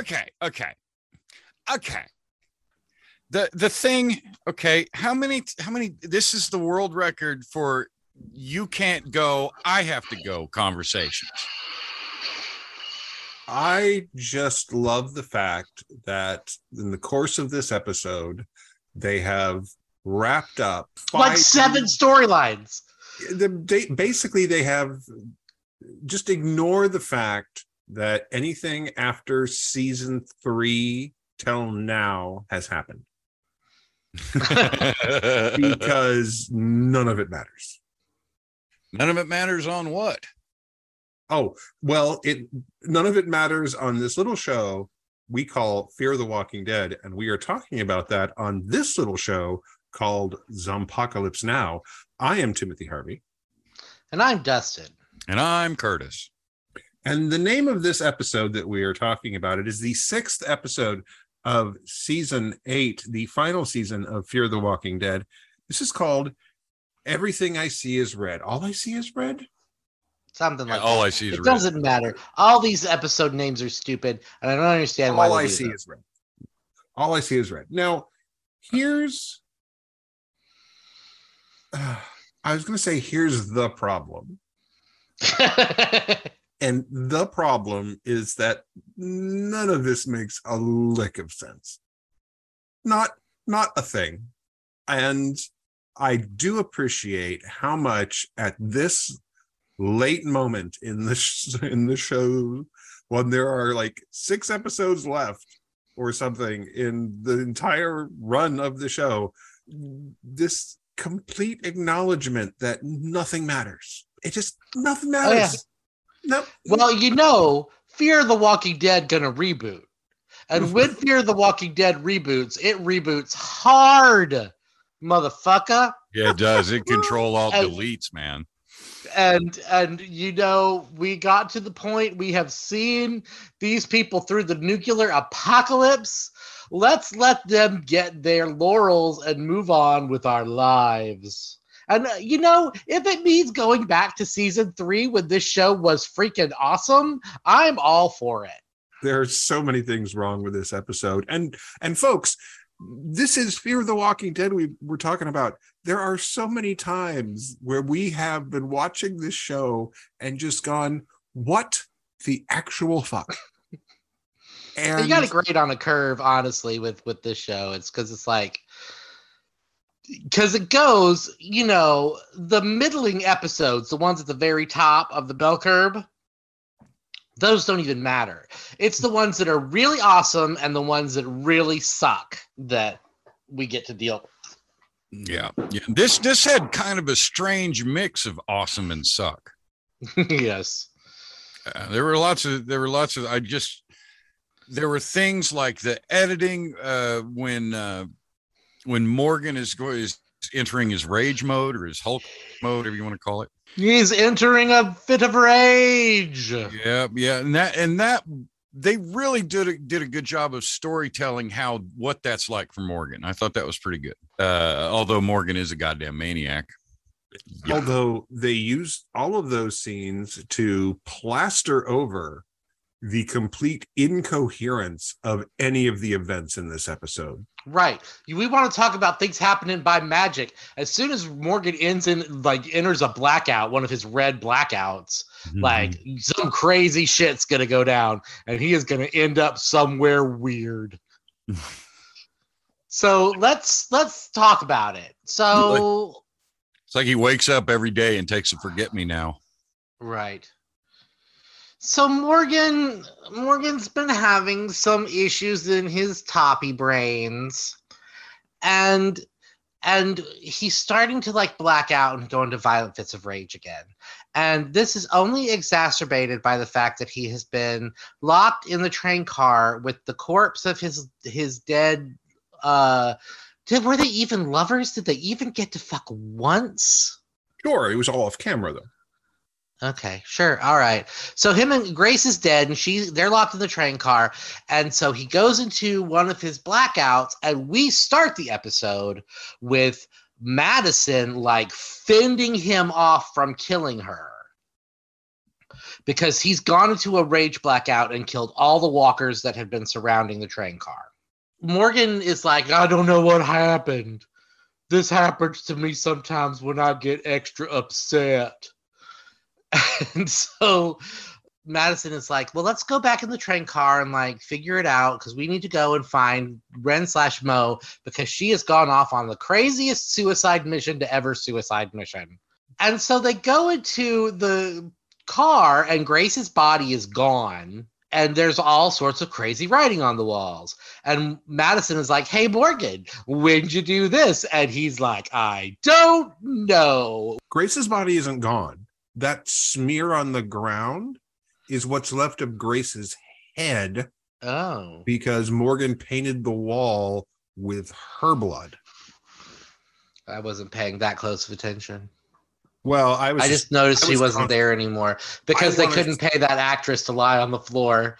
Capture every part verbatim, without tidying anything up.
Okay, okay, okay. The the thing, okay, how many, how many, this is the world record for you can't go, I have to go conversations. I just love the fact that in the course of this episode, they have wrapped up five, like seven storylines. The, basically, they have, just ignore the fact that anything after season three till now has happened. Because none of it matters. None of it matters on what? Oh, well, it none of it matters on this little show we call Fear the Walking Dead, and we are talking about that on this little show called Zompocalypse Now. I am Timothy Harvey. And I'm Dustin. And I'm Curtis. And the name of this episode that we are talking about, it is the sixth episode of season eight, the final season of Fear the Walking Dead. This is called Everything I See Is Red. All I See Is Red? Something like yeah, that. All I See Is Red. It doesn't matter. All these episode names are stupid, and I don't understand why. All I See Is Red. All I See Is Red. Now, here's... Uh, I was going to say, here's the problem. And the problem is that none of this makes a lick of sense. Not, not a thing. And I do appreciate how much at this late moment in the, in the show, when there are like six episodes left or something in the entire run of the show, this complete acknowledgement that nothing matters. It just, nothing matters. Oh, yeah. Nope. Well, you know, Fear the Walking Dead gonna reboot. And when Fear the Walking Dead reboots, it reboots hard, motherfucker. Yeah, it does. It control all and, deletes, man. And and you know, we got to the point we have seen these people through the nuclear apocalypse. Let's let them get their laurels and move on with our lives. And, uh, you know, if it means going back to season three when this show was freaking awesome, I'm all for it. There are so many things wrong with this episode. And, and folks, this is Fear the Walking Dead we were talking about. There are so many times where we have been watching this show and just gone, what the actual fuck? And you got to grade on a curve, honestly, with, with this show. It's because it's like... Because it goes, you know, the middling episodes, the ones at the very top of the bell curve, those don't even matter. It's the ones that are really awesome and the ones that really suck that we get to deal with. Yeah. yeah. This, this had kind of a strange mix of awesome and suck. Yes. Uh, there were lots of, there were lots of, I just, there were things like the editing uh, when, uh, when Morgan is going is entering his rage mode or his Hulk mode, whatever you want to call it. He's entering a fit of rage. Yeah. Yeah. And that, and that they really did, a, did a good job of storytelling how, what that's like for Morgan. I thought that was pretty good. Uh, although Morgan is a goddamn maniac. Yeah. Although they used all of those scenes to plaster over the complete incoherence of any of the events in this episode. Right. We want to talk about things happening by magic. As soon as Morgan ends in like enters a blackout, one of his red blackouts, mm-hmm. like some crazy shit's going to go down and he is going to end up somewhere weird. So let's, let's talk about it. So it's like he wakes up every day and takes a forget me now. Right. So Morgan, Morgan's been having some issues in his toppy brains, and and he's starting to like black out and go into violent fits of rage again. And this is only exacerbated by the fact that he has been locked in the train car with the corpse of his his dead. Uh, did, were they even lovers? Did they even get to fuck once? Sure, it was all off camera though. Okay, sure, all right. So him and Grace is dead, and she they're locked in the train car, and so he goes into one of his blackouts, and we start the episode with Madison like fending him off from killing her because he's gone into a rage blackout and killed all the walkers that had been surrounding the train car. Morgan is like, I don't know what happened. This happens to me sometimes when I get extra upset. And so Madison is like, well, let's go back in the train car and like figure it out because we need to go and find Ren slash Mo because she has gone off on the craziest suicide mission to ever suicide mission. And so they go into the car and Grace's body is gone and there's all sorts of crazy writing on the walls. And Madison is like, hey, Morgan, when'd you do this? And he's like, I don't know. Grace's body isn't gone. That smear on the ground is what's left of Grace's head. Oh. Because Morgan painted the wall with her blood. I wasn't paying that close of attention. Well, I was I just, just noticed I she was wasn't con- there anymore because I they couldn't to- pay that actress to lie on the floor.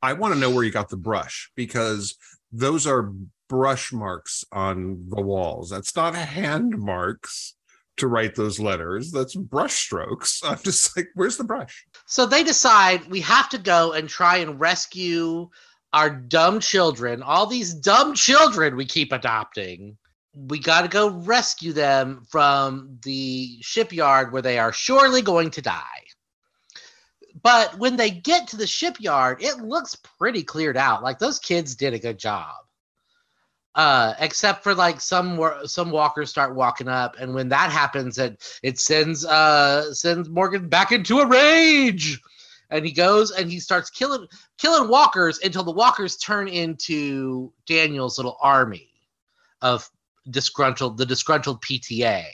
I want to know where you got the brush because those are brush marks on the walls. That's not hand marks to write those letters. That's brush strokes. I'm just like, where's the brush? So they decide we have to go and try and rescue our dumb children, all these dumb children we keep adopting. We got to go rescue them from the shipyard where they are surely going to die. But when they get to the shipyard, it looks pretty cleared out. Like those kids did a good job. Uh, except for like some some walkers start walking up, and when that happens, it it sends uh sends Morgan back into a rage, and he goes and he starts killing killing walkers until the walkers turn into Daniel's little army of disgruntled the disgruntled P T A,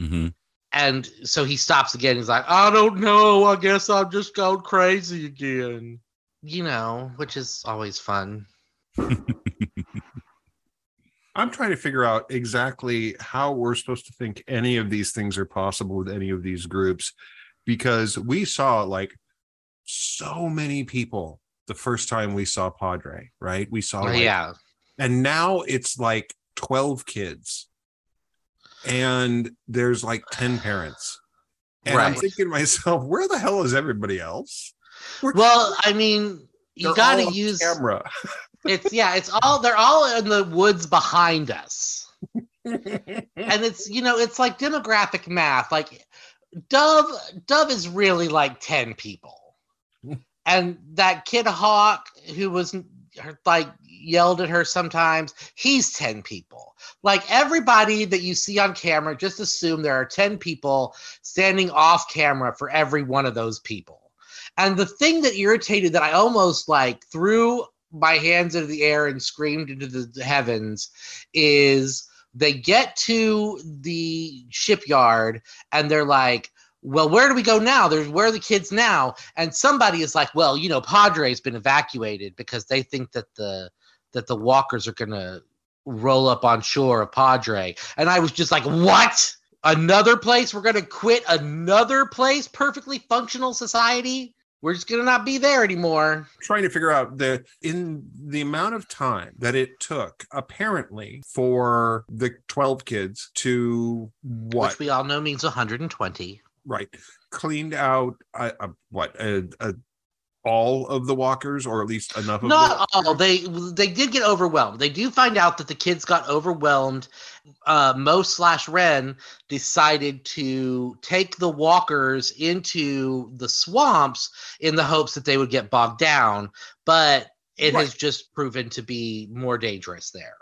mm-hmm. And so he stops again. He's like, I don't know. I guess I'm just going crazy again, you know, which is always fun. I'm trying to figure out exactly how we're supposed to think any of these things are possible with any of these groups, because we saw like so many people the first time we saw Padre, right? We saw, like, yeah. And now it's like twelve kids and there's like ten parents. And right. I'm thinking to myself, where the hell is everybody else? We're well, I mean, you got to use camera. It's yeah, it's all they're all in the woods behind us. And it's, you know, it's like demographic math. Like Dove, Dove is really like ten people. And that kid Hawk who was her, like yelled at her sometimes, he's ten people. Like everybody that you see on camera, just assume there are ten people standing off camera for every one of those people. And the thing that irritated that I almost like threw my hands into the air and screamed into the heavens is they get to the shipyard and they're like, well, where do we go now? There's where are the kids now? And somebody is like, well, you know, Padre's been evacuated because they think that the that the walkers are gonna roll up on shore of Padre. And I was just like, what? Another place? We're gonna quit another place? Perfectly functional society? We're just going to not be there anymore. Trying to figure out that in the amount of time that it took, apparently, for the twelve kids to what? Which we all know means one hundred twenty. Right. Cleaned out, uh, uh, what, uh, uh, all of the walkers, or at least enough of them? Not all. They, they did get overwhelmed. They do find out that the kids got overwhelmed. Uh, Mo slash Ren decided to take the walkers into the swamps in the hopes that they would get bogged down, but it right. has just proven to be more dangerous there.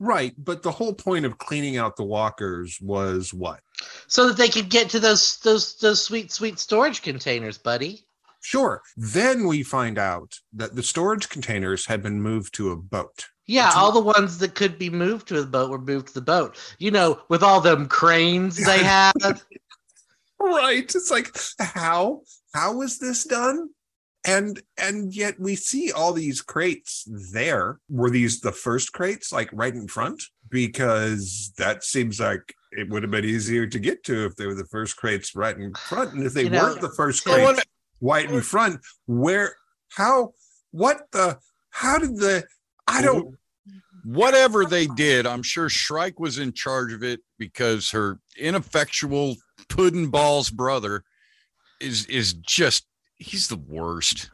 Right, but the whole point of cleaning out the walkers was what? So that they could get to those those those sweet, sweet storage containers, buddy. Sure. Then we find out that the storage containers had been moved to a boat. Yeah, all the ones that could be moved to the boat were moved to the boat. You know, with all them cranes they had. Right. It's like, how? How is this done? And and yet we see all these crates there. Were these the first crates, like right in front? Because that seems like it would have been easier to get to if they were the first crates right in front. And if they you know, weren't the first crates right in front, where, how, what the, how did the, I don't. Whatever they did, I'm sure Shrike was in charge of it, because her ineffectual pudding balls brother is is just, he's the worst.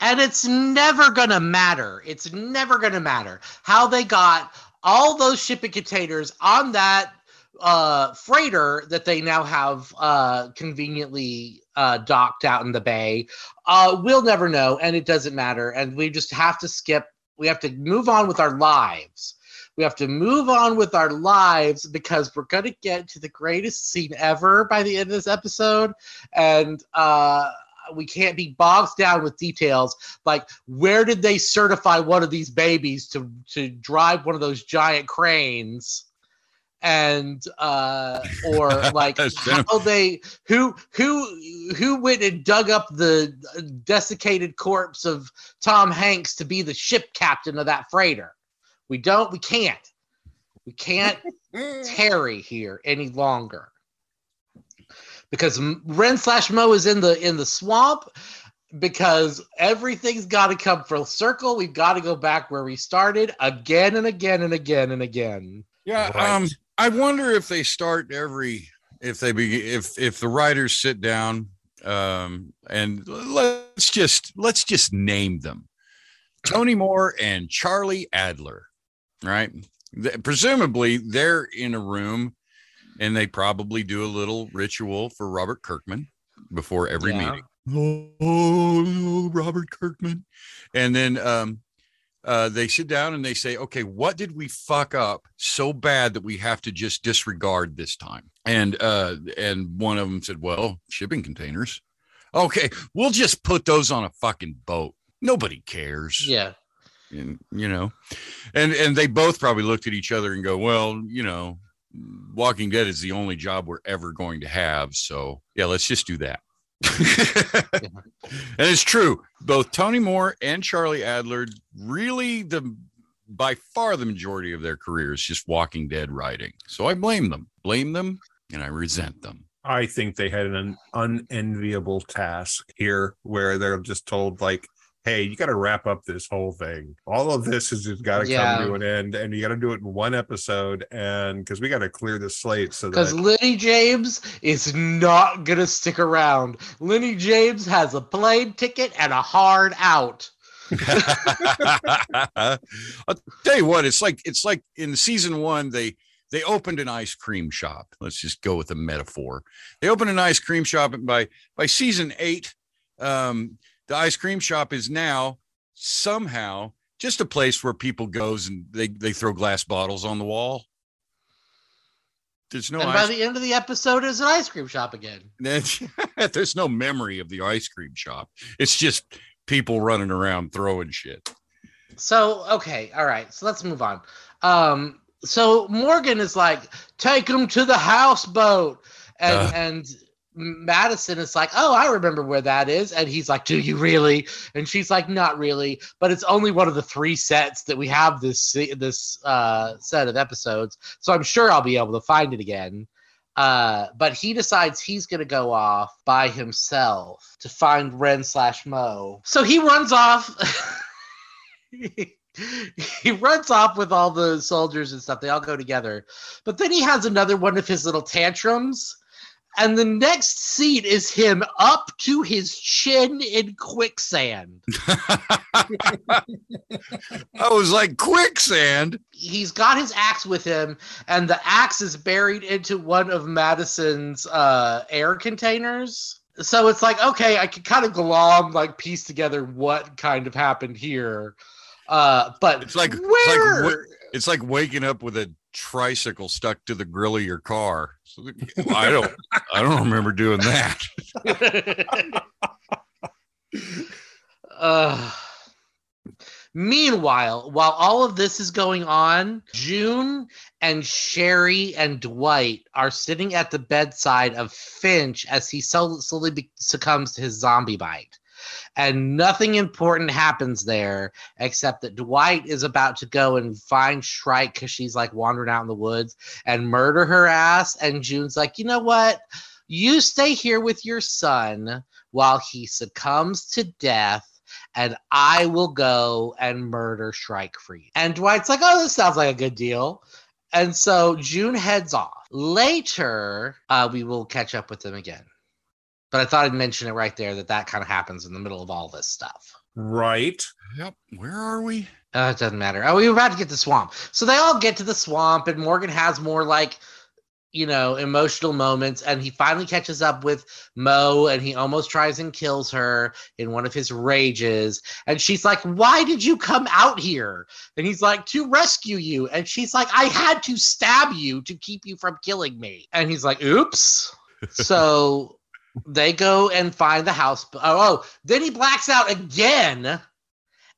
And it's never going to matter. It's never going to matter how they got all those shipping containers on that uh, freighter that they now have uh, conveniently uh, docked out in the bay. Uh, we'll never know, and it doesn't matter. And we just have to skip. We have to move on with our lives. We have to move on with our lives because we're going to get to the greatest scene ever by the end of this episode. And uh, we can't be bogged down with details. Like, where did they certify one of these babies to, to drive one of those giant cranes? And uh or like how they who who who went and dug up the desiccated corpse of Tom Hanks to be the ship captain of that freighter. We don't we can't we can't tarry here any longer, because Ren slash Mo is in the in the swamp, because everything's got to come full circle. We've got to go back where we started again and again and again and again. Yeah, right. um I wonder if they start every if they be if if the writers sit down um and let's just let's just name them Tony Moore and Charlie Adler, right? They, presumably they're in a room and they probably do a little ritual for Robert Kirkman before every yeah. meeting. Oh, oh, Robert Kirkman. And then um Uh, they sit down and they say, okay, what did we fuck up so bad that we have to just disregard this time? And uh, and one of them said, well, shipping containers. Okay, we'll just put those on a fucking boat. Nobody cares. Yeah. And, you know, and, and they both probably looked at each other and go, well, you know, Walking Dead is the only job we're ever going to have. So, yeah, let's just do that. And it's true. Both Tony Moore and Charlie Adler, really the by far the majority of their career is just Walking Dead writing. So I blame them, blame them, and I resent them. I think they had an unenviable task here, where they're just told, like, hey, you got to wrap up this whole thing. All of this has just got to yeah. come to an end, and you got to do it in one episode, and because we got to clear the slate. So because that- Lennie James is not going to stick around. Lennie James has a plane ticket and a hard out. I'll tell you what, it's like it's like in season one, they they opened an ice cream shop. Let's just go with a metaphor. They opened an ice cream shop, and by by season eight, um. the ice cream shop is now somehow just a place where people goes and they, they throw glass bottles on the wall. There's no. And by the end of the episode, it's an ice cream shop again. There's no memory of the ice cream shop. It's just people running around throwing shit. So, okay. All right. So let's move on. Um, so Morgan is like, take them to the houseboat. And, uh. and, Madison is like, oh, I remember where that is. And he's like, do you really? And she's like, not really, but it's only one of the three sets that we have this this uh, set of episodes, so I'm sure I'll be able to find it again. Uh, but he decides he's going to go off by himself to find Ren slash Mo. So he runs off. He runs off with all the soldiers and stuff. They all go together. But then he has another one of his little tantrums. And the next scene is him up to his chin in quicksand. I was like, quicksand? He's got his axe with him, and the axe is buried into one of Madison's uh, air containers. So it's like, okay, I can kind of glom, like, piece together what kind of happened here. Uh, but it's like, where? It's like, it's like waking up with a tricycle stuck to the grill of your car. I don't I don't remember doing that. uh, meanwhile, while all of this is going on, June and Sherri and Dwight are sitting at the bedside of Finch as he slowly succumbs to his zombie bite. And nothing important happens there, except that Dwight is about to go and find Shrike because she's like wandering out in the woods and murder her ass. And June's like, you know what? You stay here with your son while he succumbs to death, and I will go and murder Shrike for you. And Dwight's like, oh, this sounds like a good deal. And so June heads off. Later, uh, we will catch up with them again. But I thought I'd mention it right there, that that kind of happens in the middle of all this stuff. Right. Yep. Where are we? Uh, it doesn't matter. Oh, we were about to get to the swamp. So they all get to the swamp, and Morgan has more, like, you know, emotional moments. And he finally catches up with Mo, and he almost tries and kills her in one of his rages. And she's like, why did you come out here? And he's like, to rescue you. And she's like, I had to stab you to keep you from killing me. And he's like, oops. So... they go and find the house. Oh, oh, then he blacks out again.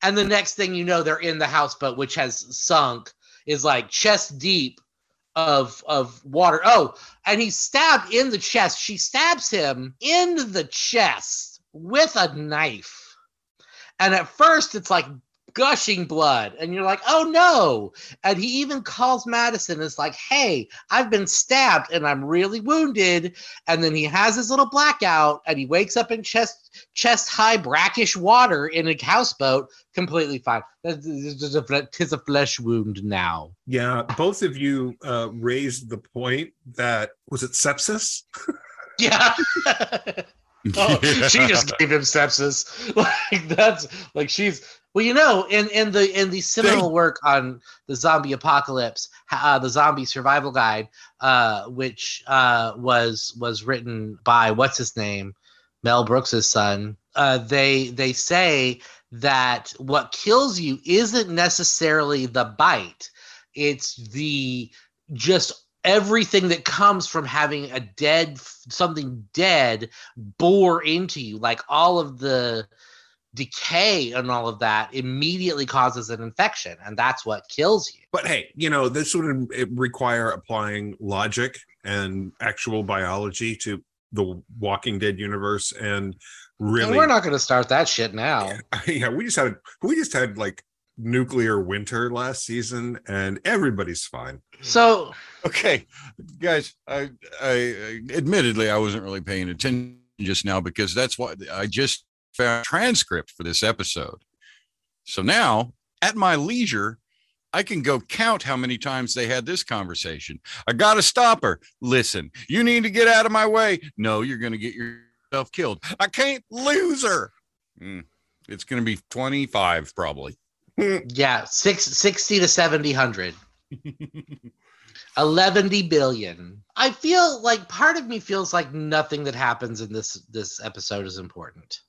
And the next thing you know, they're in the houseboat, which has sunk, is like chest deep of of water. Oh, and he's stabbed in the chest. She stabs him in the chest with a knife. And at first, it's like gushing blood. And you're like, oh, no. And he even calls Madison. It's like, hey, I've been stabbed and I'm really wounded. And then he has his little blackout and he wakes up in chest chest high brackish water in a houseboat. Completely fine. Tis a flesh wound now. Yeah. Both of you uh, raised the point that, was it sepsis? Yeah. Oh, she just gave him sepsis. Like, that's like, she's, well, you know, in, in the in the seminal work on the zombie apocalypse, uh, the zombie survival guide, uh, which uh, was was written by what's his name, Mel Brooks's son. Uh, they they say that what kills you isn't necessarily the bite; it's the just. Everything that comes from having a dead, something dead bore into you, like all of the decay and all of that immediately causes an infection, and that's what kills you. But hey, you know, this would require applying logic and actual biology to the Walking Dead universe, and really, and we're not going to start that shit now. Yeah, we just had, we just had like nuclear winter last season, and everybody's fine. So okay, guys, I, I I admittedly I wasn't really paying attention just now, because that's why I just found a transcript for this episode. So now at my leisure, I can go count how many times they had this conversation. I gotta stop her. Listen, you need to get out of my way. No, you're gonna get yourself killed. I can't lose her. Mm, it's gonna be twenty-five probably. Yeah, six, sixty to seventy hundred. eleven billion. I feel like part of me feels like nothing that happens in this this episode is important.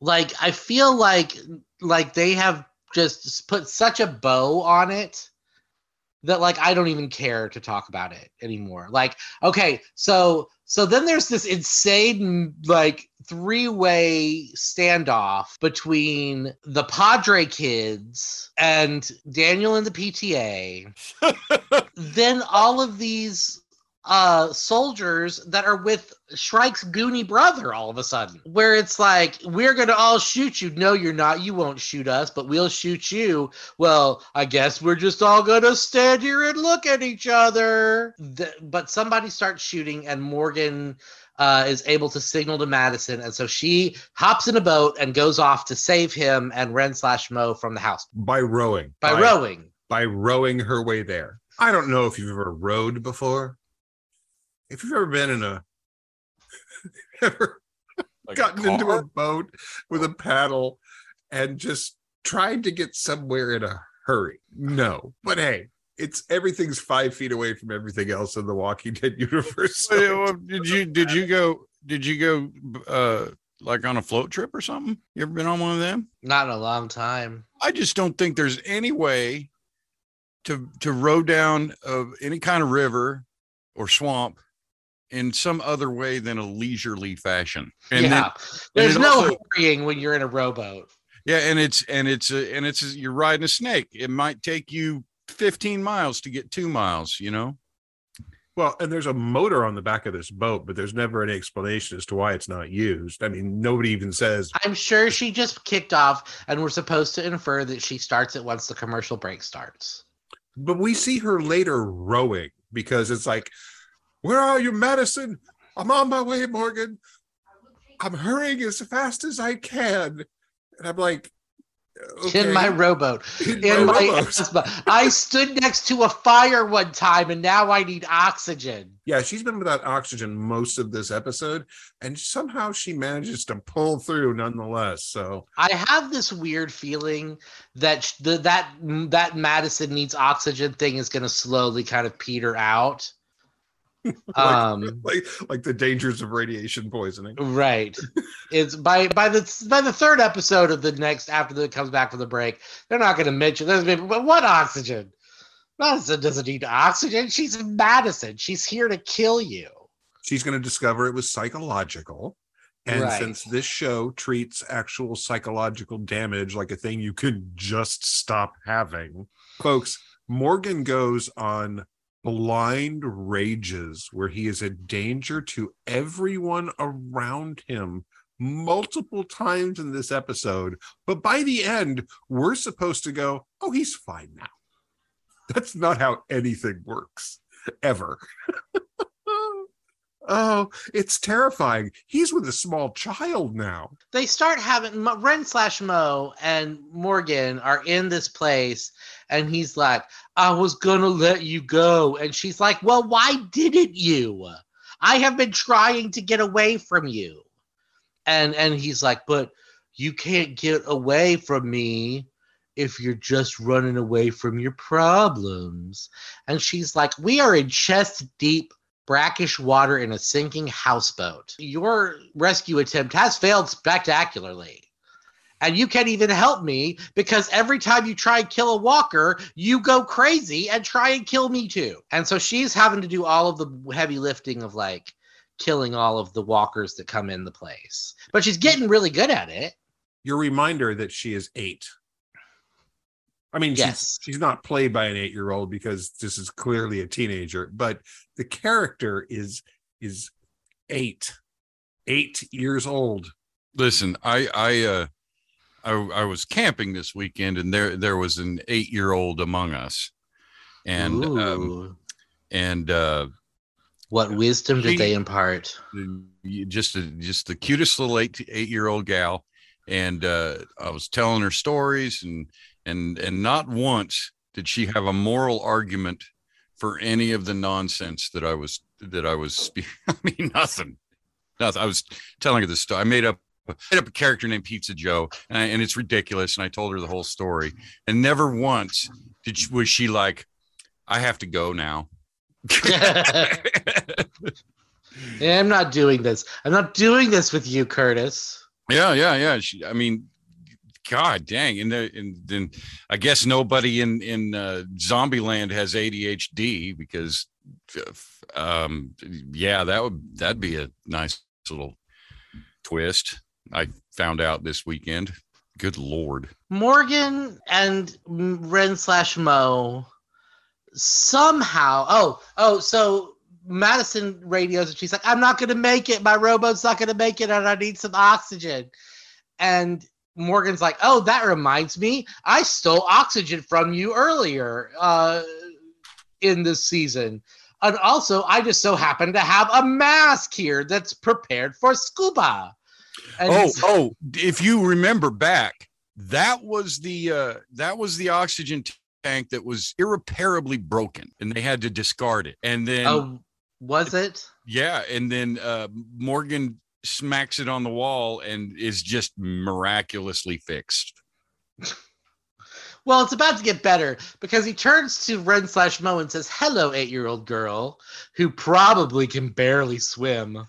Like, I feel like like they have just put such a bow on it that, like, I don't even care to talk about it anymore. Like, okay, so so then there's this insane, like, three-way standoff between the Padre kids and Daniel and the P T A. Then all of these uh, soldiers that are with Shrike's goony brother all of a sudden, where it's like, we're going to all shoot you. No, you're not. You won't shoot us, but we'll shoot you. Well, I guess we're just all going to stand here and look at each other. The, but somebody starts shooting, and Morgan uh, is able to signal to Madison. And so she hops in a boat and goes off to save him and Ren slash Mo from the house. By rowing. By, by rowing. By rowing her way there. I don't know if you've ever rowed before. If you've ever been in a ever like gotten a into a boat with a paddle and just tried to get somewhere in a hurry. No, but hey, it's everything's five feet away from everything else in the Walking Dead universe. So well, did you did you go did you go uh, like on a float trip or something? You ever been on one of them? Not in a long time. I just don't think there's any way to to row down of any kind of river or swamp in some other way than a leisurely fashion. And yeah, then, there's and no also, hurrying when you're in a rowboat. Yeah, and it's and it's a, and it's a, you're riding a snake. It might take you fifteen miles to get two miles, you know? Well, and there's a motor on the back of this boat, but there's never any explanation as to why it's not used. I mean, nobody even says. I'm sure she just kicked off, and we're supposed to infer that she starts it once the commercial break starts. But we see her later rowing, because it's like, where are you, Madison? I'm on my way, Morgan. I'm hurrying as fast as I can. And I'm like, okay. In my rowboat. In, in my, my asthma. I stood next to a fire one time, and now I need oxygen. Yeah, she's been without oxygen most of this episode, and somehow she manages to pull through nonetheless. So I have this weird feeling that the, that that Madison needs oxygen thing is going to slowly kind of peter out. like, um like like the dangers of radiation poisoning, right? It's by by the by the third episode of the next, after the, it comes back from the break, they're not going to mention this. But what oxygen? Madison doesn't need oxygen. She's Madison. She's here to kill you. She's going to discover it was psychological, and right. Since this show treats actual psychological damage like a thing you could just stop having, folks, Morgan goes on blind rages where he is a danger to everyone around him multiple times in this episode, but by the end we're supposed to go, oh, he's fine now. That's not how anything works ever. Oh, it's terrifying. He's with a small child now. They start having Ren slash Mo and Morgan are in this place, and he's like, I was gonna let you go. And she's like, well, why didn't you? I have been trying to get away from you. And and he's like, but you can't get away from me if you're just running away from your problems. And she's like, we are in chest deep brackish water in a sinking houseboat. Your rescue attempt has failed spectacularly. And you can't even help me because every time you try and kill a walker, you go crazy and try and kill me too. And so she's having to do all of the heavy lifting of like killing all of the walkers that come in the place. But she's getting really good at it. Your reminder that she is eight. I mean, yes. she's, she's not played by an eight-year-old because this is clearly a teenager, but the character is is eight, eight years old. Listen, I I uh, I, I was camping this weekend, and there there was an eight-year-old among us, and um, and uh, what uh, wisdom did she, they impart? Just a, just the cutest little eight eight-year-old gal, and uh, I was telling her stories and. And and not once did she have a moral argument for any of the nonsense that I was that I was. I mean, nothing, nothing. I was telling her this story. I made up I made up a character named Pizza Joe, and, I, and it's ridiculous. And I told her the whole story, and never once did she, was she like, "I have to go now." Yeah, I'm not doing this. I'm not doing this with you, Curtis. Yeah, yeah, yeah. She, I mean. God dang. And then I guess nobody in, in uh, Zombieland has A D H D because, um, yeah, that would that'd be a nice little twist. I found out this weekend. Good Lord. Morgan and Ren slash Mo somehow. Oh, oh, so Madison radios and she's like, I'm not going to make it. My rowboat's not going to make it. And I need some oxygen. And Morgan's like, oh, that reminds me, I stole oxygen from you earlier uh, in this season. And also, I just so happen to have a mask here that's prepared for scuba. And oh, oh, if you remember back, that was the uh, that was the oxygen tank that was irreparably broken, and they had to discard it. And then, oh, was it? Yeah, and then uh, Morgan smacks it on the wall and is just miraculously fixed. Well, it's about to get better because he turns to Ren slash Mo and says, hello, eight-year-old girl who probably can barely swim.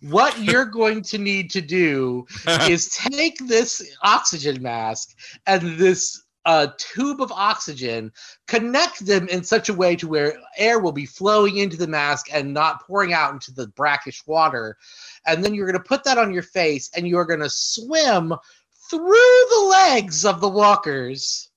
What you're going to need to do is take this oxygen mask and this uh, tube of oxygen, connect them in such a way to where air will be flowing into the mask and not pouring out into the brackish water. And then you're going to put that on your face, and you're going to swim through the legs of the walkers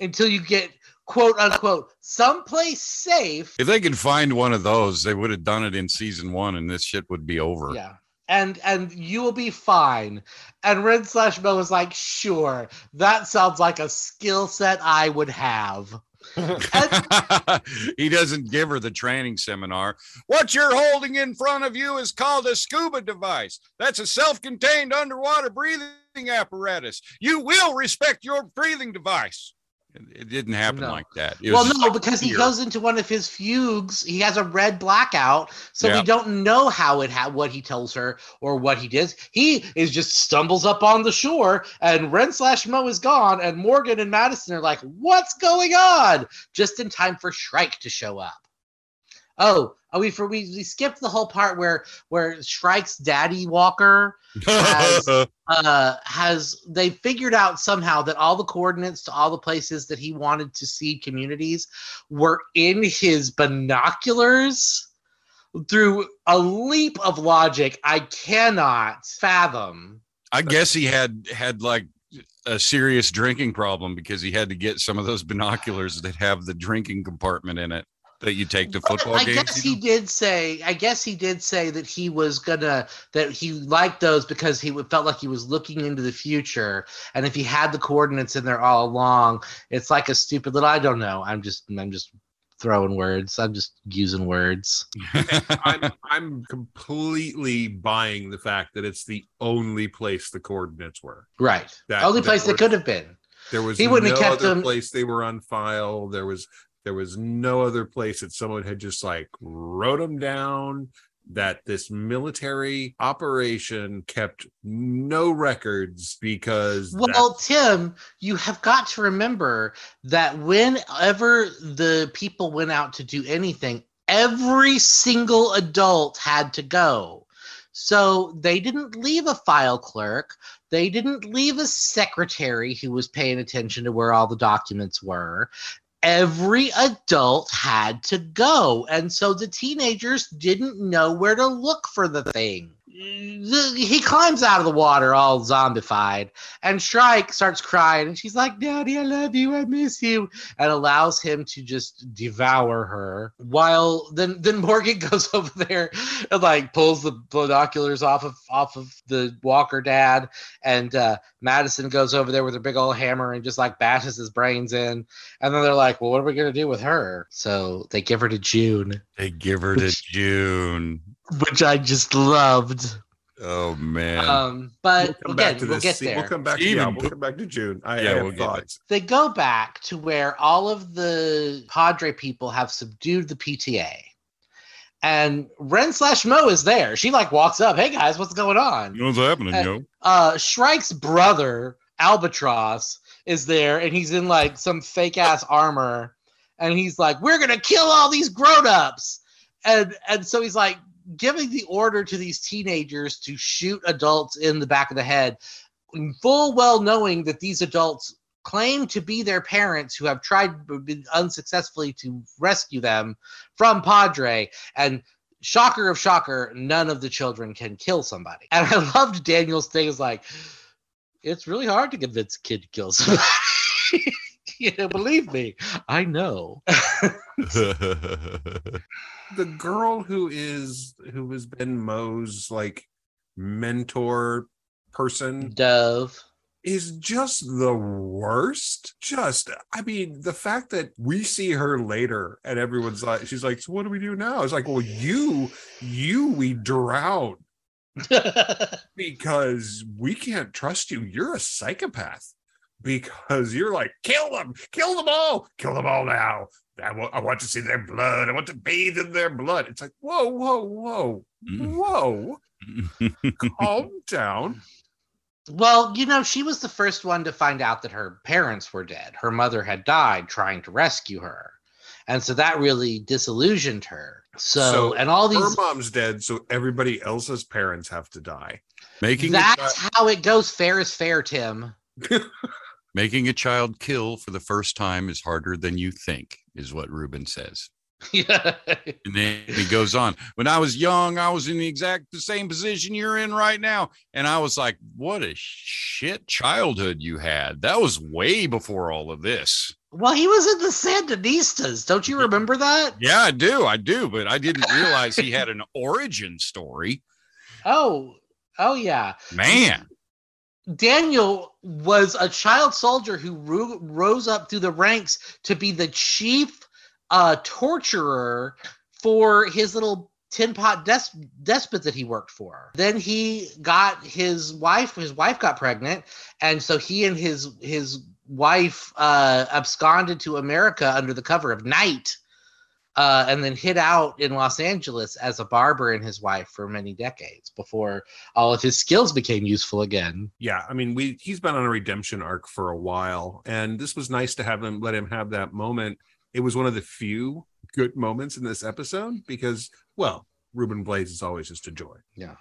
until you get quote unquote, someplace safe. If they could find one of those, they would have done it in season one and this shit would be over. Yeah. And and you will be fine. And Ren slash Mo was like, sure, that sounds like a skill set I would have. And- he doesn't give her the training seminar. What you're holding in front of you is called a scuba device. That's a self-contained underwater breathing apparatus. You will respect your breathing device. It didn't happen no. like that. It well, no, because fear. He goes into one of his fugues. He has a red blackout, so yeah. we don't know how it ha- what he tells her or what he does. He is just stumbles up on the shore, and Ren slash Mo is gone, and Morgan and Madison are like, "What's going on?" Just in time for Shrike to show up. Oh, are we for we, we skipped the whole part where where Shrike's daddy Walker has, uh, has they figured out somehow that all the coordinates to all the places that he wanted to see communities were in his binoculars. Through a leap of logic I cannot fathom. I guess he had had like a serious drinking problem because he had to get some of those binoculars that have the drinking compartment in it. That you take the football games. I games, guess you know? he did say. I guess he did say that he was gonna that he liked those because he felt like he was looking into the future. And if he had the coordinates in there all along, it's like a stupid little. I don't know. I'm just. I'm just throwing words. I'm just using words. I'm, I'm completely buying the fact that it's the only place the coordinates were. Right. That, only that place that could have been. There was. He wouldn't no have kept other them. Place they were on file. There was. There was no other place that someone had just like wrote them down, that this military operation kept no records because... Well, that- Tim, you have got to remember that whenever the people went out to do anything, every single adult had to go. So they didn't leave a file clerk. They didn't leave a secretary who was paying attention to where all the documents were. Every adult had to go, and so the teenagers didn't know where to look for the thing. The, he climbs out of the water all zombified, and Shrike starts crying, and she's like, "Daddy, I love you, I miss you," and allows him to just devour her. While then, then Morgan goes over there and like pulls the binoculars off of off of the Walker dad, and uh, Madison goes over there with her big old hammer and just like bashes his brains in. And then they're like, "Well, what are we gonna do with her?" So they give her to June. They give her to June. Which I just loved. Oh man! Um, but we'll, again, back to we'll get there. We'll come back. Even, to, yeah, we'll come back to June. I, yeah, I have we'll thoughts. They go back to where all of the Padre people have subdued the P T A, and Ren slash Mo is there. She like walks up. Hey guys, what's going on? You know what's happening, and, yo? Uh, Shrike's brother Albatross is there, and he's in like some fake ass armor, and he's like, "We're gonna kill all these grown ups," and and so he's like. Giving the order to these teenagers to shoot adults in the back of the head, full well knowing that these adults claim to be their parents who have tried unsuccessfully to rescue them from Padre. And shocker of shocker, none of the children can kill somebody. And I loved Daniel's thing is like, it's really hard to convince a kid to kill somebody. You know, believe me, I know. The girl who is who has been Mo's like mentor person, Dove, is just the worst. Just, I mean, the fact that we see her later and everyone's like, she's like, "So what do we do now?" It's like, well, you, you, we drown because we can't trust you. You're a psychopath. Because you're like, kill them, kill them all, kill them all now. I, w- I want to see their blood. I want to bathe in their blood. It's like, whoa, whoa, whoa, whoa. Calm down. Well, you know, she was the first one to find out that her parents were dead. Her mother had died trying to rescue her. And so that really disillusioned her. So, so and all these. Her mom's dead, so everybody else's parents have to die. Making That's it- how it goes. Fair is fair, Tim. Making a child kill for the first time is harder than you think, is what Ruben says. Yeah. And then he goes on. When I was young, I was in the exact the same position you're in right now. And I was like, what a shit childhood you had. That was way before all of this. Well, he was in the Sandinistas. Don't you remember that? Yeah, I do. I do. But I didn't realize he had an origin story. Oh, oh, yeah. Man. Daniel was a child soldier who ro- rose up through the ranks to be the chief uh, torturer for his little tin pot des- despot that he worked for. Then he got his wife. His wife got pregnant. And so he and his his wife uh, absconded to America under the cover of night uh, and then hid out in Los Angeles as a barber and his wife for many decades before all of his skills became useful again. Yeah, I mean, we he's been on a redemption arc for a while, and this was nice to have him, let him have that moment. It was one of the few good moments in this episode because, well, Ruben Blades is always just a joy. Yeah.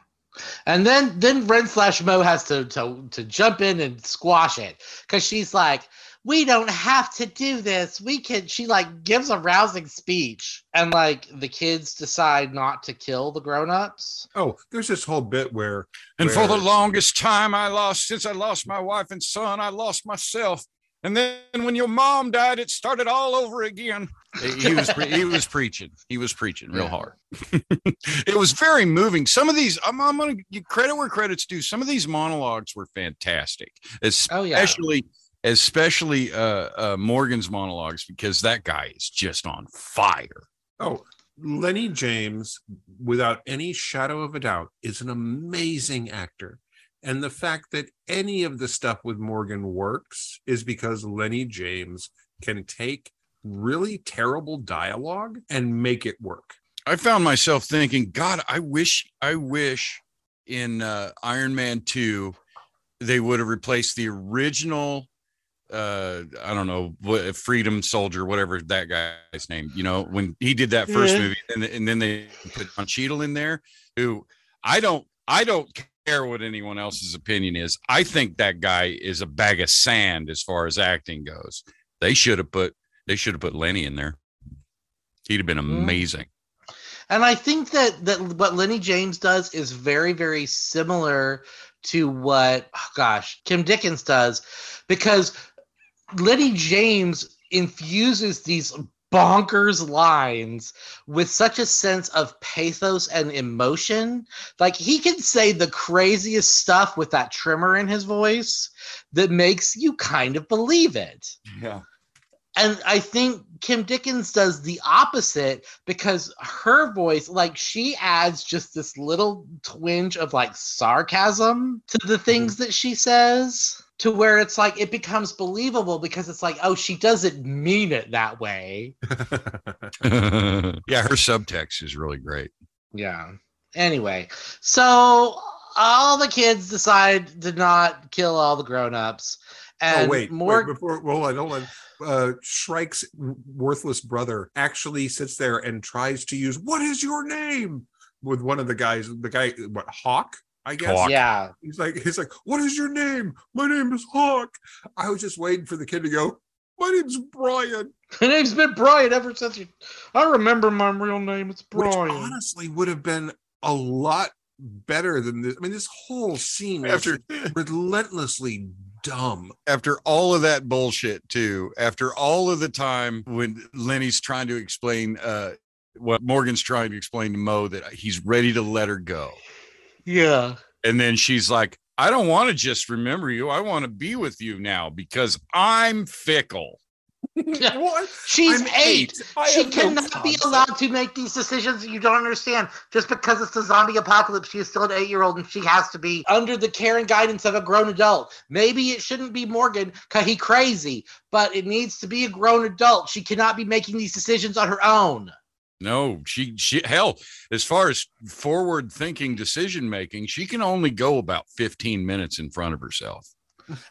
And then, then Ren slash Mo has to, to to jump in and squash it because she's like, "We don't have to do this. We can." She like gives a rousing speech, and like the kids decide not to kill the grown-ups. Oh, there's this whole bit where, and where... for the longest time, I lost since I lost my wife and son, I lost myself. And then when your mom died, it started all over again. He was pre- he was preaching. He was preaching real yeah. hard. It was very moving. Some of these, I'm, I'm going to give credit where credit's due. Some of these monologues were fantastic, especially oh, yeah. especially uh, uh, Morgan's monologues, because that guy is just on fire. Oh, Lennie James, without any shadow of a doubt, is an amazing actor. And the fact that any of the stuff with Morgan works is because Lennie James can take really terrible dialogue and make it work. I found myself thinking, God, I wish, I wish in uh, Iron Man two, they would have replaced the original, uh, I don't know, Freedom Soldier, whatever that guy's name, you know, when he did that first yeah. movie. And, and then they put Don Cheadle in there, who I don't, I don't care what anyone else's opinion is. I think that guy is a bag of sand as far as acting goes. They should have put they should have put Lennie in there. He'd have been amazing. And I think that that what Lennie James does is very, very similar to what oh gosh Kim Dickens does, because Lennie James infuses these bonkers lines with such a sense of pathos and emotion. Like, he can say the craziest stuff with that tremor in his voice that makes you kind of believe it. Yeah. And I think Kim Dickens does the opposite, because her voice, like, she adds just this little twinge of like sarcasm to the things mm-hmm. that she says, to where it's like it becomes believable, because it's like, oh, she doesn't mean it that way. Yeah, her subtext is really great. Yeah. Anyway, so all the kids decide to not kill all the grown-ups. And oh, wait, more... wait before, hold on, hold on. Uh, Shrike's worthless brother actually sits there and tries to use, "What is your name?" with one of the guys, the guy, what, Hawk? I guess. Hawk. Yeah. He's like, he's like, "What is your name?" "My name is Hawk." I was just waiting for the kid to go, "My name's Brian." My name's been Brian ever since you. I remember my real name. It's Brian. Which honestly would have been a lot better than this. I mean, this whole scene after relentlessly dumb. After all of that bullshit, too. After all of the time when Lenny's trying to explain uh, what Morgan's trying to explain to Mo that he's ready to let her go. Yeah. And then she's like, "I don't want to just remember you. I want to be with you now because I'm fickle." What? She's I'm eight. eight. She cannot no be allowed to make these decisions that you don't understand. Just because it's a zombie apocalypse, she is still an eight-year-old, and she has to be under the care and guidance of a grown adult. Maybe it shouldn't be Morgan because he's crazy, but it needs to be a grown adult. She cannot be making these decisions on her own. No, she, she, hell, as far as forward thinking, decision making, she can only go about fifteen minutes in front of herself.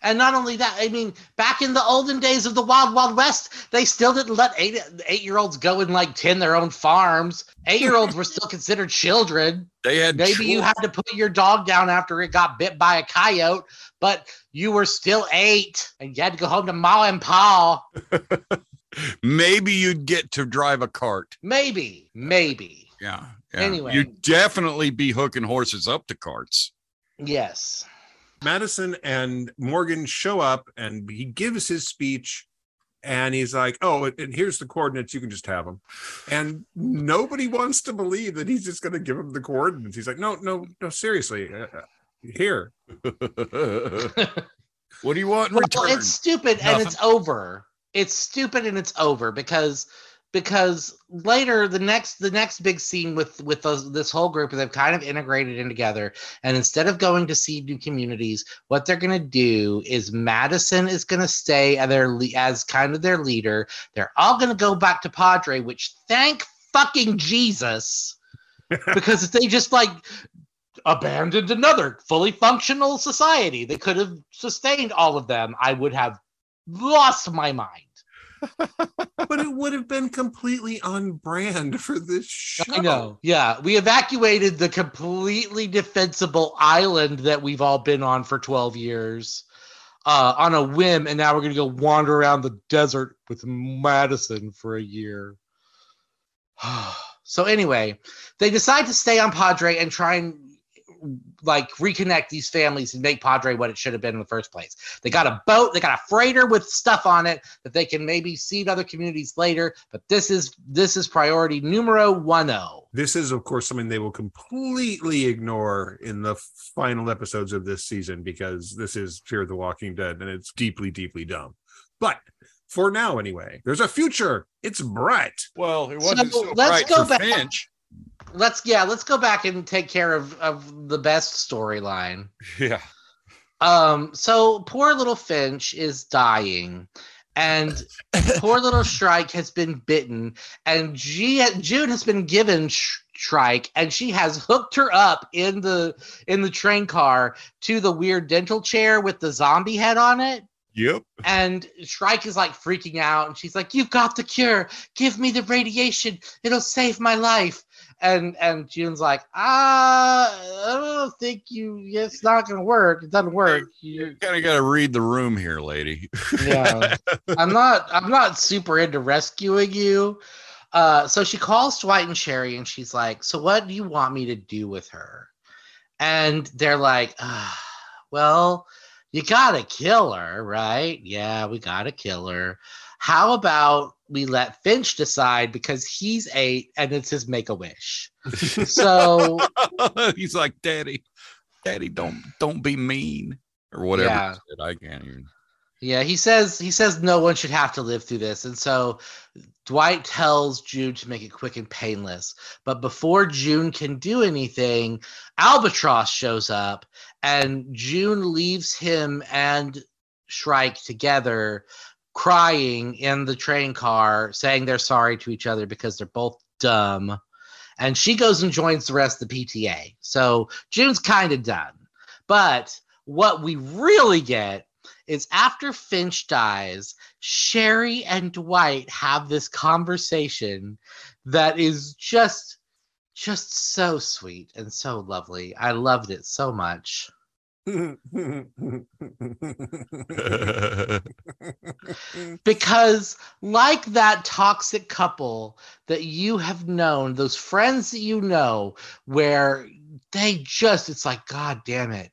And not only that, I mean, back in the olden days of the Wild Wild West, they still didn't let eight, eight-year-olds go and like tend their own farms. Eight-year-olds were still considered children. They had Maybe children. You had to put your dog down after it got bit by a coyote, but you were still eight and you had to go home to Ma and Pa. Maybe you'd get to drive a cart. Maybe, maybe. Yeah, yeah. Anyway, you'd definitely be hooking horses up to carts. Yes. Madison and Morgan show up, and he gives his speech, And he's like, oh, and here's the coordinates. You can just have them. And nobody wants to believe that he's just going to give him the coordinates. He's like, no, no, no, seriously. Uh, here. What do you want in return? Well, it's stupid Nothing. and it's over. It's stupid and it's over because because later the next the next big scene with with those, this whole group is they've kind of integrated in together, and instead of going to see new communities, what they're going to do is Madison is going to stay as their as kind of their leader. They're all going to go back to Padre, which thank fucking Jesus, because if they just like abandoned another fully functional society they could have sustained all of them, I would have lost my mind. But it would have been completely on brand for this show. I know. Yeah, we evacuated the completely defensible island that we've all been on for twelve years uh on a whim, and now we're gonna go wander around the desert with Madison for a year. So anyway, they decide to stay on Padre and try and like reconnect these families and make Padre what it should have been in the first place. They got a boat, they got a freighter with stuff on it that they can maybe seed other communities later, but this is this is priority numero uno. This is of course something they will completely ignore in the final episodes of this season because this is Fear the Walking Dead and it's deeply deeply dumb. But for now anyway, there's a future. It's bright. Well, it wasn't so, so let's bright go for back. Finch. Let's yeah, let's go back and take care of, of the best storyline. Yeah. Um, so poor little Finch is dying, and poor little Shrike has been bitten, and G- June has been given Sh- Shrike, and she has hooked her up in the in the train car to the weird dental chair with the zombie head on it. Yep. And Shrike is like freaking out, and she's like, "You've got the cure. Give me the radiation. It'll save my life." And and June's like, ah, I don't think you, it's not going to work. It doesn't work. You kind of got to read the room here, lady. Yeah. I'm not, I'm not super into rescuing you. Uh, so she calls Dwight and Sherri and she's like, so what do you want me to do with her? And they're like, ah, well, you got to kill her, right? Yeah, we got to kill her. How about we let Finch decide because he's eight and it's his Make-A-Wish. So he's like, Daddy, Daddy, don't don't be mean or whatever. Yeah. I can't even. Yeah, he says he says no one should have to live through this. And so Dwight tells June to make it quick and painless. But before June can do anything, Albatross shows up and June leaves him and Shrike together, crying in the train car, saying they're sorry to each other because they're both dumb. And she goes and joins the rest of the P T A. So June's kind of done. But what we really get is after Finch dies, Sherri and Dwight have this conversation that is just, just so sweet and so lovely. I loved it so much. Because like that toxic couple that you have known, those friends that you know where they just, it's like, God damn it,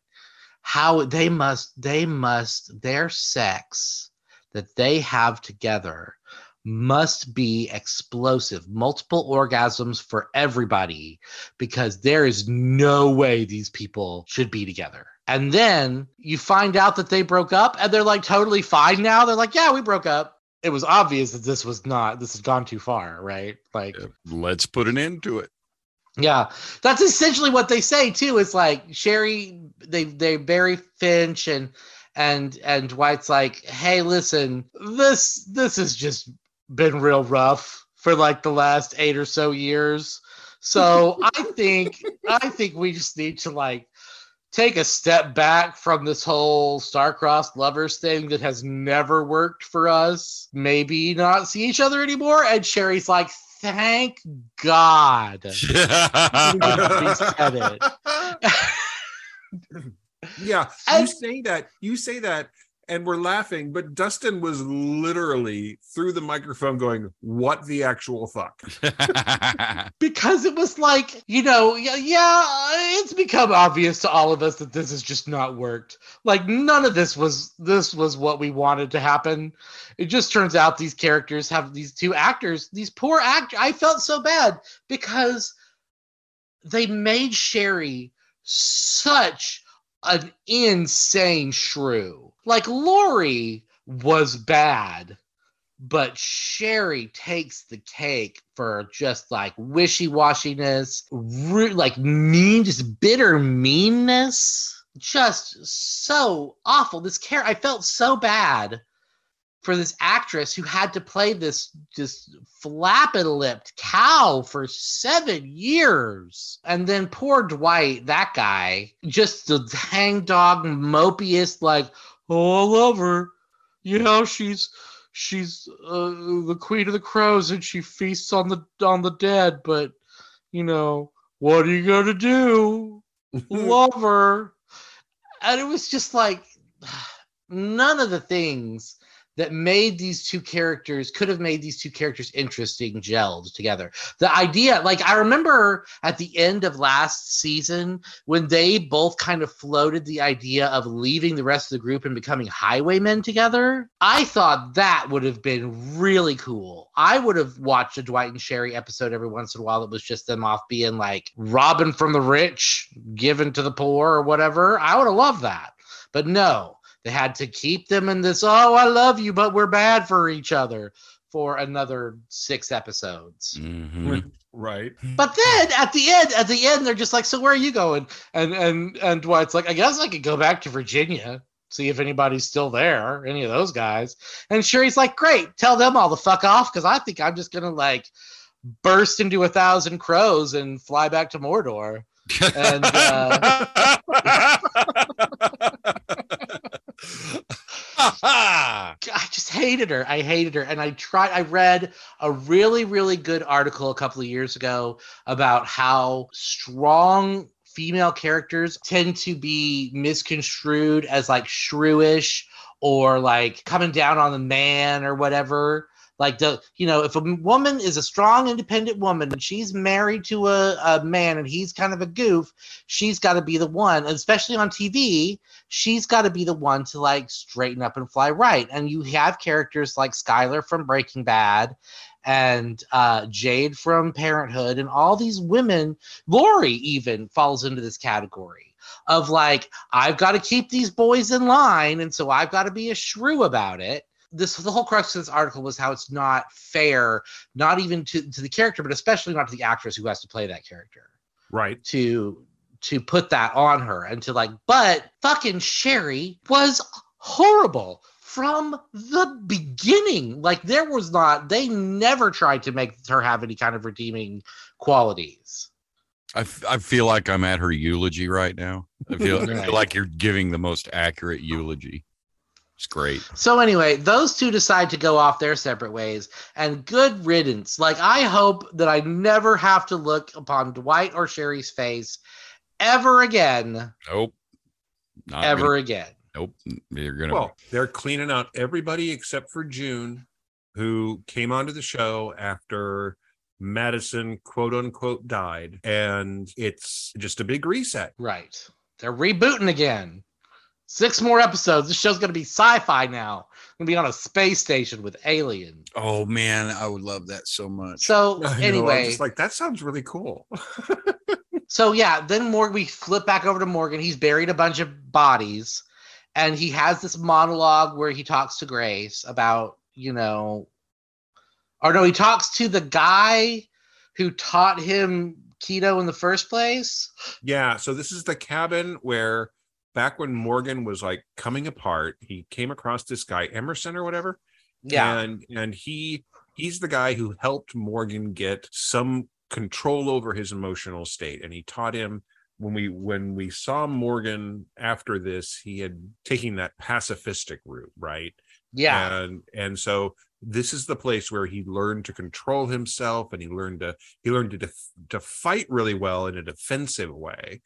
how they must they must their sex that they have together must be explosive, multiple orgasms for everybody, because there is no way these people should be together. And then you find out that they broke up and they're like totally fine now. They're like, yeah, we broke up. It was obvious that this was not, this has gone too far, right? Like, yeah, let's put an end to it. Yeah. That's essentially what they say too. It's like Sherri, they, they bury Finch and, and, and Dwight's like, hey, listen, this, this has just been real rough for like the last eight or so years. So I think, I think we just need to like, take a step back from this whole star-crossed lovers thing that has never worked for us. Maybe not see each other anymore. And Sherri's like, thank God. She said it. Yeah. You and, say that, you say that and we're laughing, but Dustin was literally through the microphone going, what the actual fuck? Because it was like, you know, yeah, yeah, it's become obvious to all of us that this has just not worked. Like, none of this was, this was what we wanted to happen. It just turns out these characters have these two actors, these poor actors. I felt so bad because they made Sherri such an insane shrew. Like, Lori was bad, but Sherri takes the cake for just like wishy-washiness, re- like mean, just bitter meanness. Just so awful. This character, I felt so bad for this actress who had to play this just flappin-lipped cow for seven years. And then poor Dwight, that guy, just the hangdog, mopiest, like, oh, I love her. You know, she's she's uh, the queen of the crows and she feasts on the on the dead. But, you know, what are you going to do? Love her. And it was just like, none of the things that made these two characters, could have made these two characters interesting, gelled together. The idea, like, I remember at the end of last season when they both kind of floated the idea of leaving the rest of the group and becoming highwaymen together. I thought that would have been really cool. I would have watched a Dwight and Sherri episode every once in a while that was just them off being like robbing from the rich, giving to the poor or whatever. I would have loved that. But no. They had to keep them in this, oh, I love you, but we're bad for each other for another six episodes. Mm-hmm. Right. But then at the end, at the end, they're just like, so where are you going? And and and Dwight's like, I guess I could go back to Virginia, see if anybody's still there, any of those guys. And Sherri's like, great, tell them all the fuck off, because I think I'm just going to like burst into a thousand crows and fly back to Mordor. And uh I just hated her. I hated her. And I tried, I read a really, really good article a couple of years ago about how strong female characters tend to be misconstrued as like shrewish or like coming down on the man or whatever. Like, the, you know, if a woman is a strong, independent woman and she's married to a, a man and he's kind of a goof, she's got to be the one, especially on T V, she's got to be the one to, like, straighten up and fly right. And you have characters like Skylar from Breaking Bad and uh, Jade from Parenthood and all these women. Lori even falls into this category of, like, I've got to keep these boys in line, and so I've got to be a shrew about it. This, the whole crux of this article was how it's not fair, not even to, to the character, but especially not to the actress who has to play that character. Right. To to put that on her and to like, but fucking Sherri was horrible from the beginning. Like there was not, they never tried to make her have any kind of redeeming qualities. I, f- I feel like I'm at her eulogy right now. I feel, right. I feel like you're giving the most accurate eulogy. It's great. So anyway, those two decide to go off their separate ways, and good riddance. Like, I hope that I never have to look upon Dwight or Sherri's face ever again. Nope. Not ever gonna, again. Nope. You're gonna. Well, they're cleaning out everybody except for June, who came onto the show after Madison, quote unquote, died, and it's just a big reset. Right. They're rebooting again. Six more episodes. This show's going to be sci-fi now. It's going to be on a space station with aliens. Oh, man. I would love that so much. So, I anyway. Know, I'm just like, that sounds really cool. So, yeah. Then Morgan, we flip back over to Morgan. He's buried a bunch of bodies. And he has this monologue where he talks to Grace about, you know. Or no, he talks to the guy who taught him keto in the first place. Yeah. So, this is the cabin where, back when Morgan was like coming apart, he came across this guy Emerson or whatever. Yeah, and and he he's the guy who helped Morgan get some control over his emotional state, and he taught him. When we when we saw Morgan after this, he had taken that pacifistic route, right? Yeah, and and so this is the place where he learned to control himself, and he learned to he learned to def- to fight really well in a defensive way.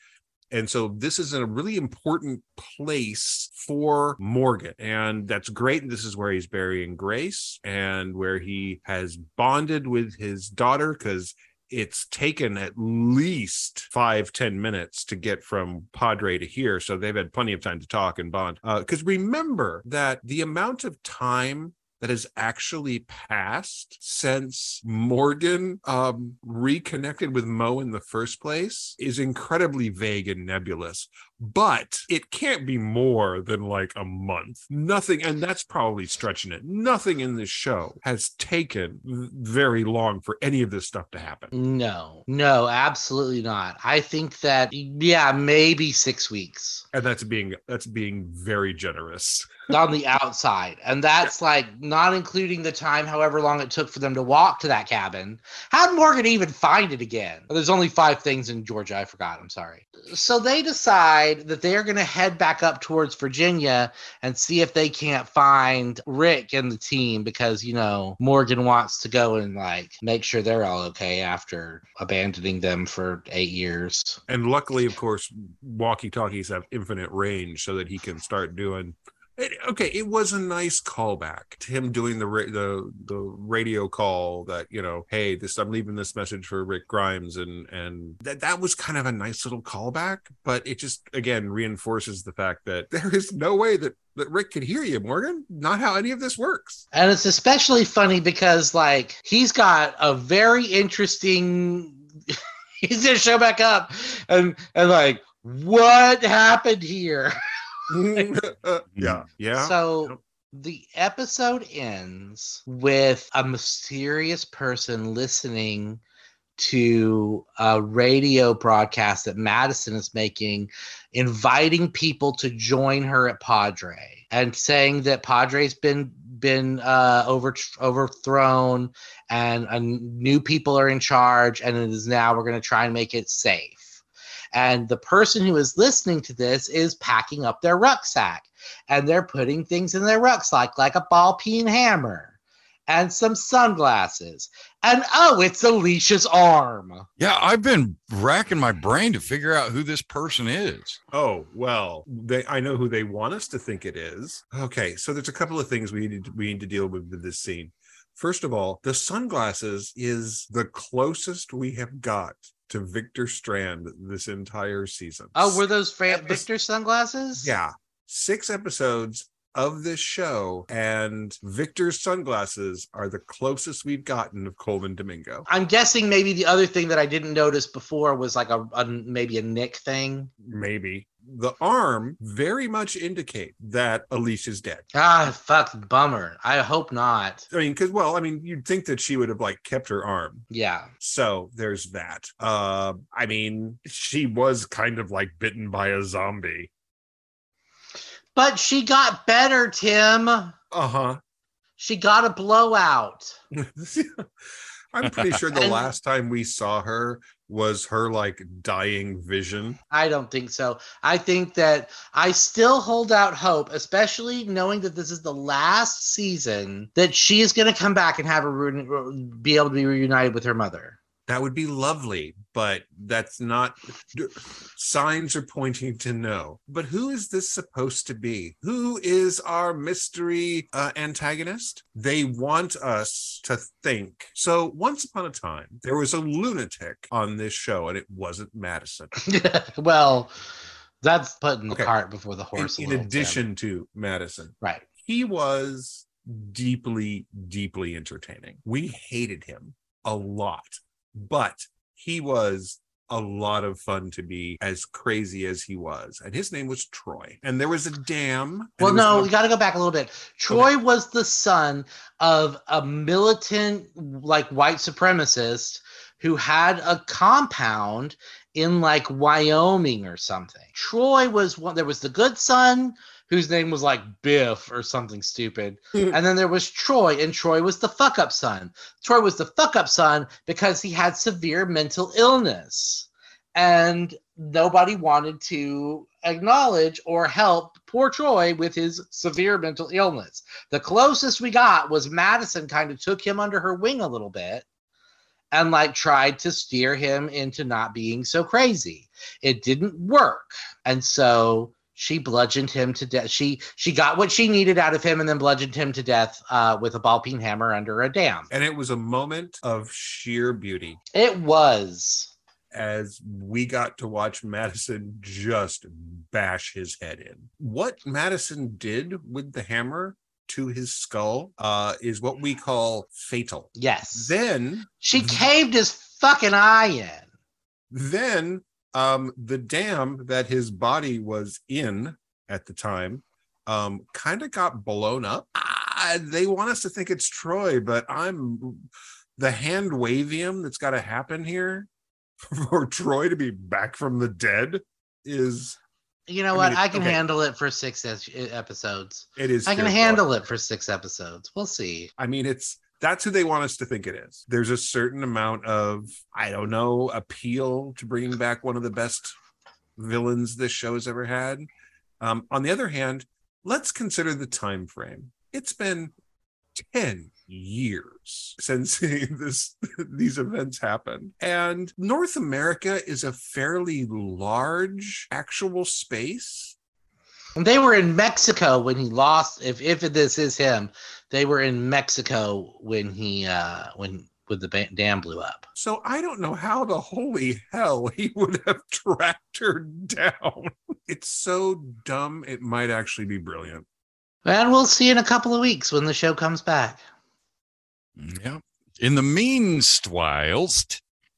And so this is a really important place for Morgan. And that's great. And this is where he's burying Grace and where he has bonded with his daughter, because it's taken at least five, ten minutes to get from Padre to here. So they've had plenty of time to talk and bond. Because uh, remember that the amount of time that has actually passed since Morgan um, reconnected with Mo in the first place is incredibly vague and nebulous. But it can't be more than like a month. Nothing, and that's probably stretching it. Nothing in this show has taken very long for any of this stuff to happen. No, no, absolutely not. I think that, yeah, maybe six weeks. And that's being that's being very generous. On the outside. And that's yeah. like not including the time, however long it took for them to walk to that cabin. How did Morgan even find it again? There's only five things in Georgia I forgot. I'm sorry. So they decide that they're going to head back up towards Virginia and see if they can't find Rick and the team, because, you know, Morgan wants to go and like make sure they're all okay after abandoning them for eight years. And luckily, of course, walkie-talkies have infinite range so that he can start doing... It, okay, it was a nice callback to him doing the ra- the the radio call that, you know, hey, this I'm leaving this message for Rick Grimes, and and that that was kind of a nice little callback, but it just again reinforces the fact that there is no way that that Rick could hear you, Morgan. Not how any of this works. And it's especially funny because like he's got a very interesting. He's gonna show back up, and and like what happened here. yeah yeah so yep. The episode ends with a mysterious person listening to a radio broadcast that Madison is making, inviting people to join her at Padre and saying that Padre's been been uh over overthrown and uh, new people are in charge, and it is now we're going to try and make it safe. And the person who is listening to this is packing up their rucksack, and they're putting things in their rucksack like a ball peen hammer and some sunglasses. And oh, it's Alicia's arm. Yeah, I've been racking my brain to figure out who this person is. Oh, well, they, I know who they want us to think it is. Okay, so there's a couple of things we need to, we need to deal with with this scene. First of all, the sunglasses is the closest we have got to Victor Strand this entire season. Oh, were those Fra- Victor sunglasses? Yeah. Six episodes of this show, and Victor's sunglasses are the closest we've gotten of Colvin Domingo. I'm guessing maybe the other thing that I didn't notice before was like a, a maybe a Nick thing. Maybe. The arm very much indicate that Alicia's dead. Ah, fuck, bummer. I hope not. I mean, because, well, I mean, you'd think that she would have, like, kept her arm. Yeah. So there's that. Uh, I mean, she was kind of, like, bitten by a zombie. But she got better, Tim. Uh-huh. She got a blowout. I'm pretty sure the and, last time we saw her was her like dying vision. I don't think so. I think that I still hold out hope, especially knowing that this is the last season, that she is going to come back and have a re- be able to be reunited with her mother. That would be lovely, but that's not. Signs are pointing to no. But who is this supposed to be? Who is our mystery uh, antagonist? They want us to think. So once upon a time, there was a lunatic on this show, and it wasn't Madison. Well, that's putting okay. the cart before the horse. In, in addition bit. to Madison. Right. He was deeply, deeply entertaining. We hated him a lot. But he was a lot of fun to be as crazy as he was. And his name was Troy. And there was a dam. Well, no, we got to go back a little bit. Troy okay. was the son of a militant, like, white supremacist who had a compound in, like, Wyoming or something. Troy was one. There was the good son, whose name was like Biff or something stupid. And then there was Troy, and Troy was the fuck-up son. Troy was the fuck-up son because he had severe mental illness. And nobody wanted to acknowledge or help poor Troy with his severe mental illness. The closest we got was Madison kind of took him under her wing a little bit and like tried to steer him into not being so crazy. It didn't work. And so she bludgeoned him to death. She she got what she needed out of him and then bludgeoned him to death uh, with a ball-peen hammer under a dam. And it was a moment of sheer beauty. It was. As we got to watch Madison just bash his head in. What Madison did with the hammer to his skull uh, is what we call fatal. Yes. Then she caved his fucking eye in. Then um, the dam that his body was in at the time um, kind of got blown up. Ah, they want us to think it's Troy, but I'm the hand wavium that's got to happen here for Troy to be back from the dead is. You know what? I, mean, I can okay. handle it for six episodes. It is. I can handle it for six episodes. We'll see. I mean, it's that's who they want us to think it is. There's a certain amount of, I don't know, appeal to bringing back one of the best villains this show has ever had. Um, on the other hand, let's consider the time frame. It's been ten years since this these events happened, and North America is a fairly large actual space. And they were in Mexico when he lost. If if this is him, they were in Mexico when he uh, when when the dam blew up. So I don't know how the holy hell he would have tracked her down. It's so dumb. It might actually be brilliant. And we'll see in a couple of weeks when the show comes back. Yeah. In the meanwhile,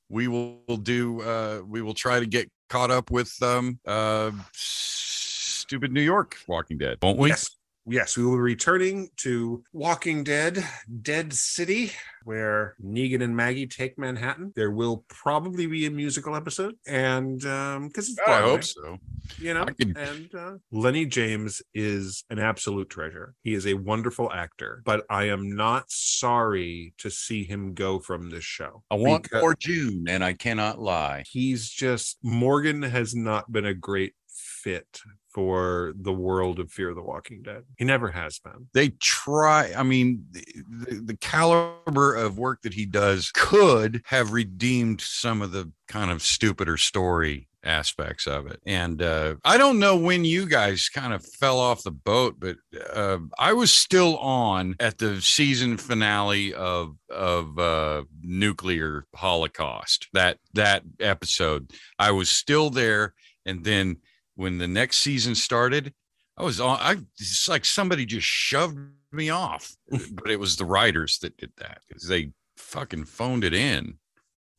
we will do. Uh, we will try to get caught up with um, uh, stupid New York Walking Dead, won't we? Yes. Yes, we will be returning to Walking Dead: Dead City, where Negan and Maggie take Manhattan. There will probably be a musical episode, and um, because it's Broadway, I hope so. You know, can... and uh, Lennie James is an absolute treasure. He is a wonderful actor, but I am not sorry to see him go from this show. I want more June, and I cannot lie. He's just Morgan has not been a great fit for the world of Fear the Walking Dead. He never has been. They try, I mean, the, the caliber of work that he does could have redeemed some of the kind of stupider story aspects of it. And uh, I don't know when you guys kind of fell off the boat, but uh, I was still on at the season finale of of uh, Nuclear Holocaust. That, that episode, I was still there. And then when the next season started, I was on. I it's like somebody just shoved me off, but it was the writers that did that because they fucking phoned it in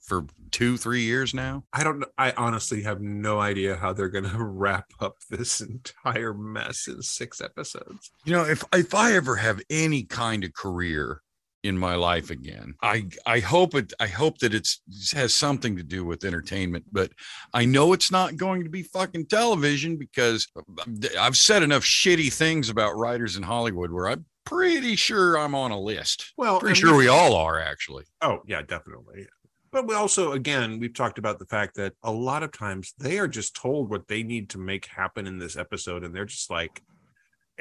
for two, three years now. I don't. I honestly have no idea how they're going to wrap up this entire mess in six episodes. You know, if if I ever have any kind of career in my life again, I I hope it I hope that it's has something to do with entertainment, but I know it's not going to be fucking television because I've said enough shitty things about writers in Hollywood where I'm pretty sure I'm on a list. Well, pretty sure we all are, actually. Oh yeah, definitely. But we also, again, we've talked about the fact that a lot of times they are just told what they need to make happen in this episode, and they're just like,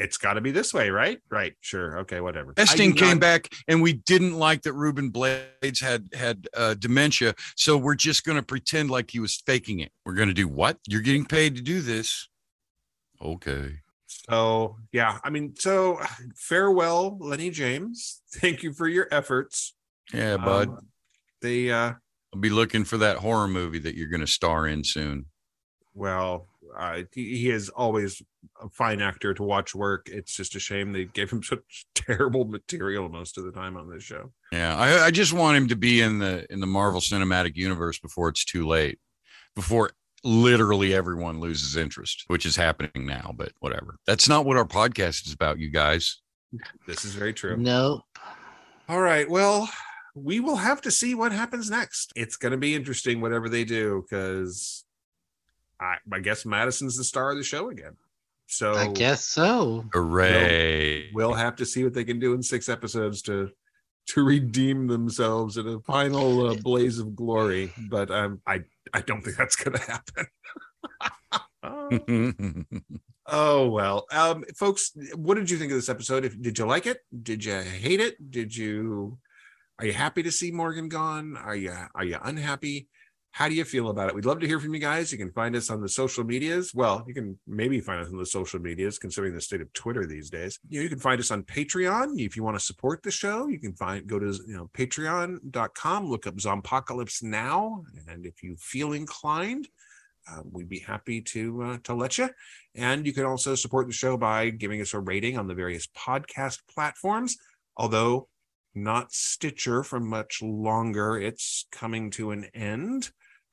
it's got to be this way, right? Right. Sure. Okay. Whatever. Esting came back, and we didn't like that Ruben Blades had had uh, dementia, so we're just going to pretend like he was faking it. We're going to do what? You're getting paid to do this. Okay. So yeah, I mean, so farewell, Lennie James. Thank you for your efforts. Yeah, bud. Um, they. Uh, I'll be looking for that horror movie that you're going to star in soon. Well. Uh, he is always a fine actor to watch work. It's just a shame they gave him such terrible material most of the time on this show. Yeah, I, I just want him to be in the in the Marvel Cinematic Universe before it's too late, before literally everyone loses interest, which is happening now. But whatever. That's not what our podcast is about, you guys. This is very true. No. All right. Well, we will have to see what happens next. It's going to be interesting, whatever they do, because. I, I guess Madison's the star of the show again. So I guess so. Hooray. We'll, we'll have to see what they can do in six episodes to to redeem themselves in a final uh, blaze of glory. But um, I, I don't think that's going to happen. Oh, well. Um, folks, what did you think of this episode? If, did you like it? Did you hate it? Did you? Are you happy to see Morgan gone? Are you, are you unhappy? How do you feel about it? We'd love to hear from you guys. You can find us on the social medias. Well, you can maybe find us on the social medias, considering the state of Twitter these days. You know, you can find us on Patreon. If you want to support the show, you can find go to you know patreon dot com, look up Zompocalypse Now. And if you feel inclined, uh, we'd be happy to uh, to let you. And you can also support the show by giving us a rating on the various podcast platforms, although not Stitcher for much longer. It's coming to an end.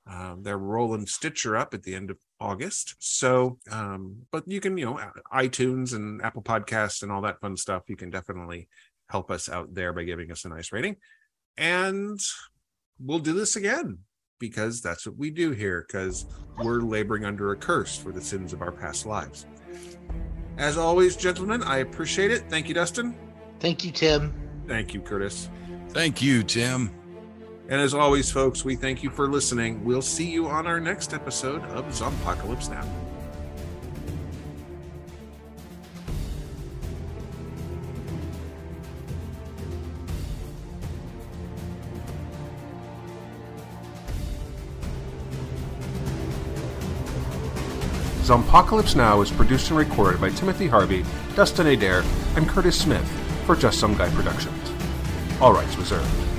Um, they're rolling Stitcher up at the end of August. So, um, but you can, you know, iTunes and Apple Podcasts and all that fun stuff. You can definitely help us out there by giving us a nice rating. And we'll do this again because that's what we do here, because we're laboring under a curse for the sins of our past lives. As always, gentlemen, I appreciate it. Thank you, Dustin. Thank you, Tim. Thank you, Curtis. Thank you, Tim. And as always, folks, we thank you for listening. We'll see you on our next episode of Zompocalypse Now. Zompocalypse Now is produced and recorded by Timothy Harvey, Dustin Adair, and Curtis Smith for Just Some Guy Productions. All rights reserved.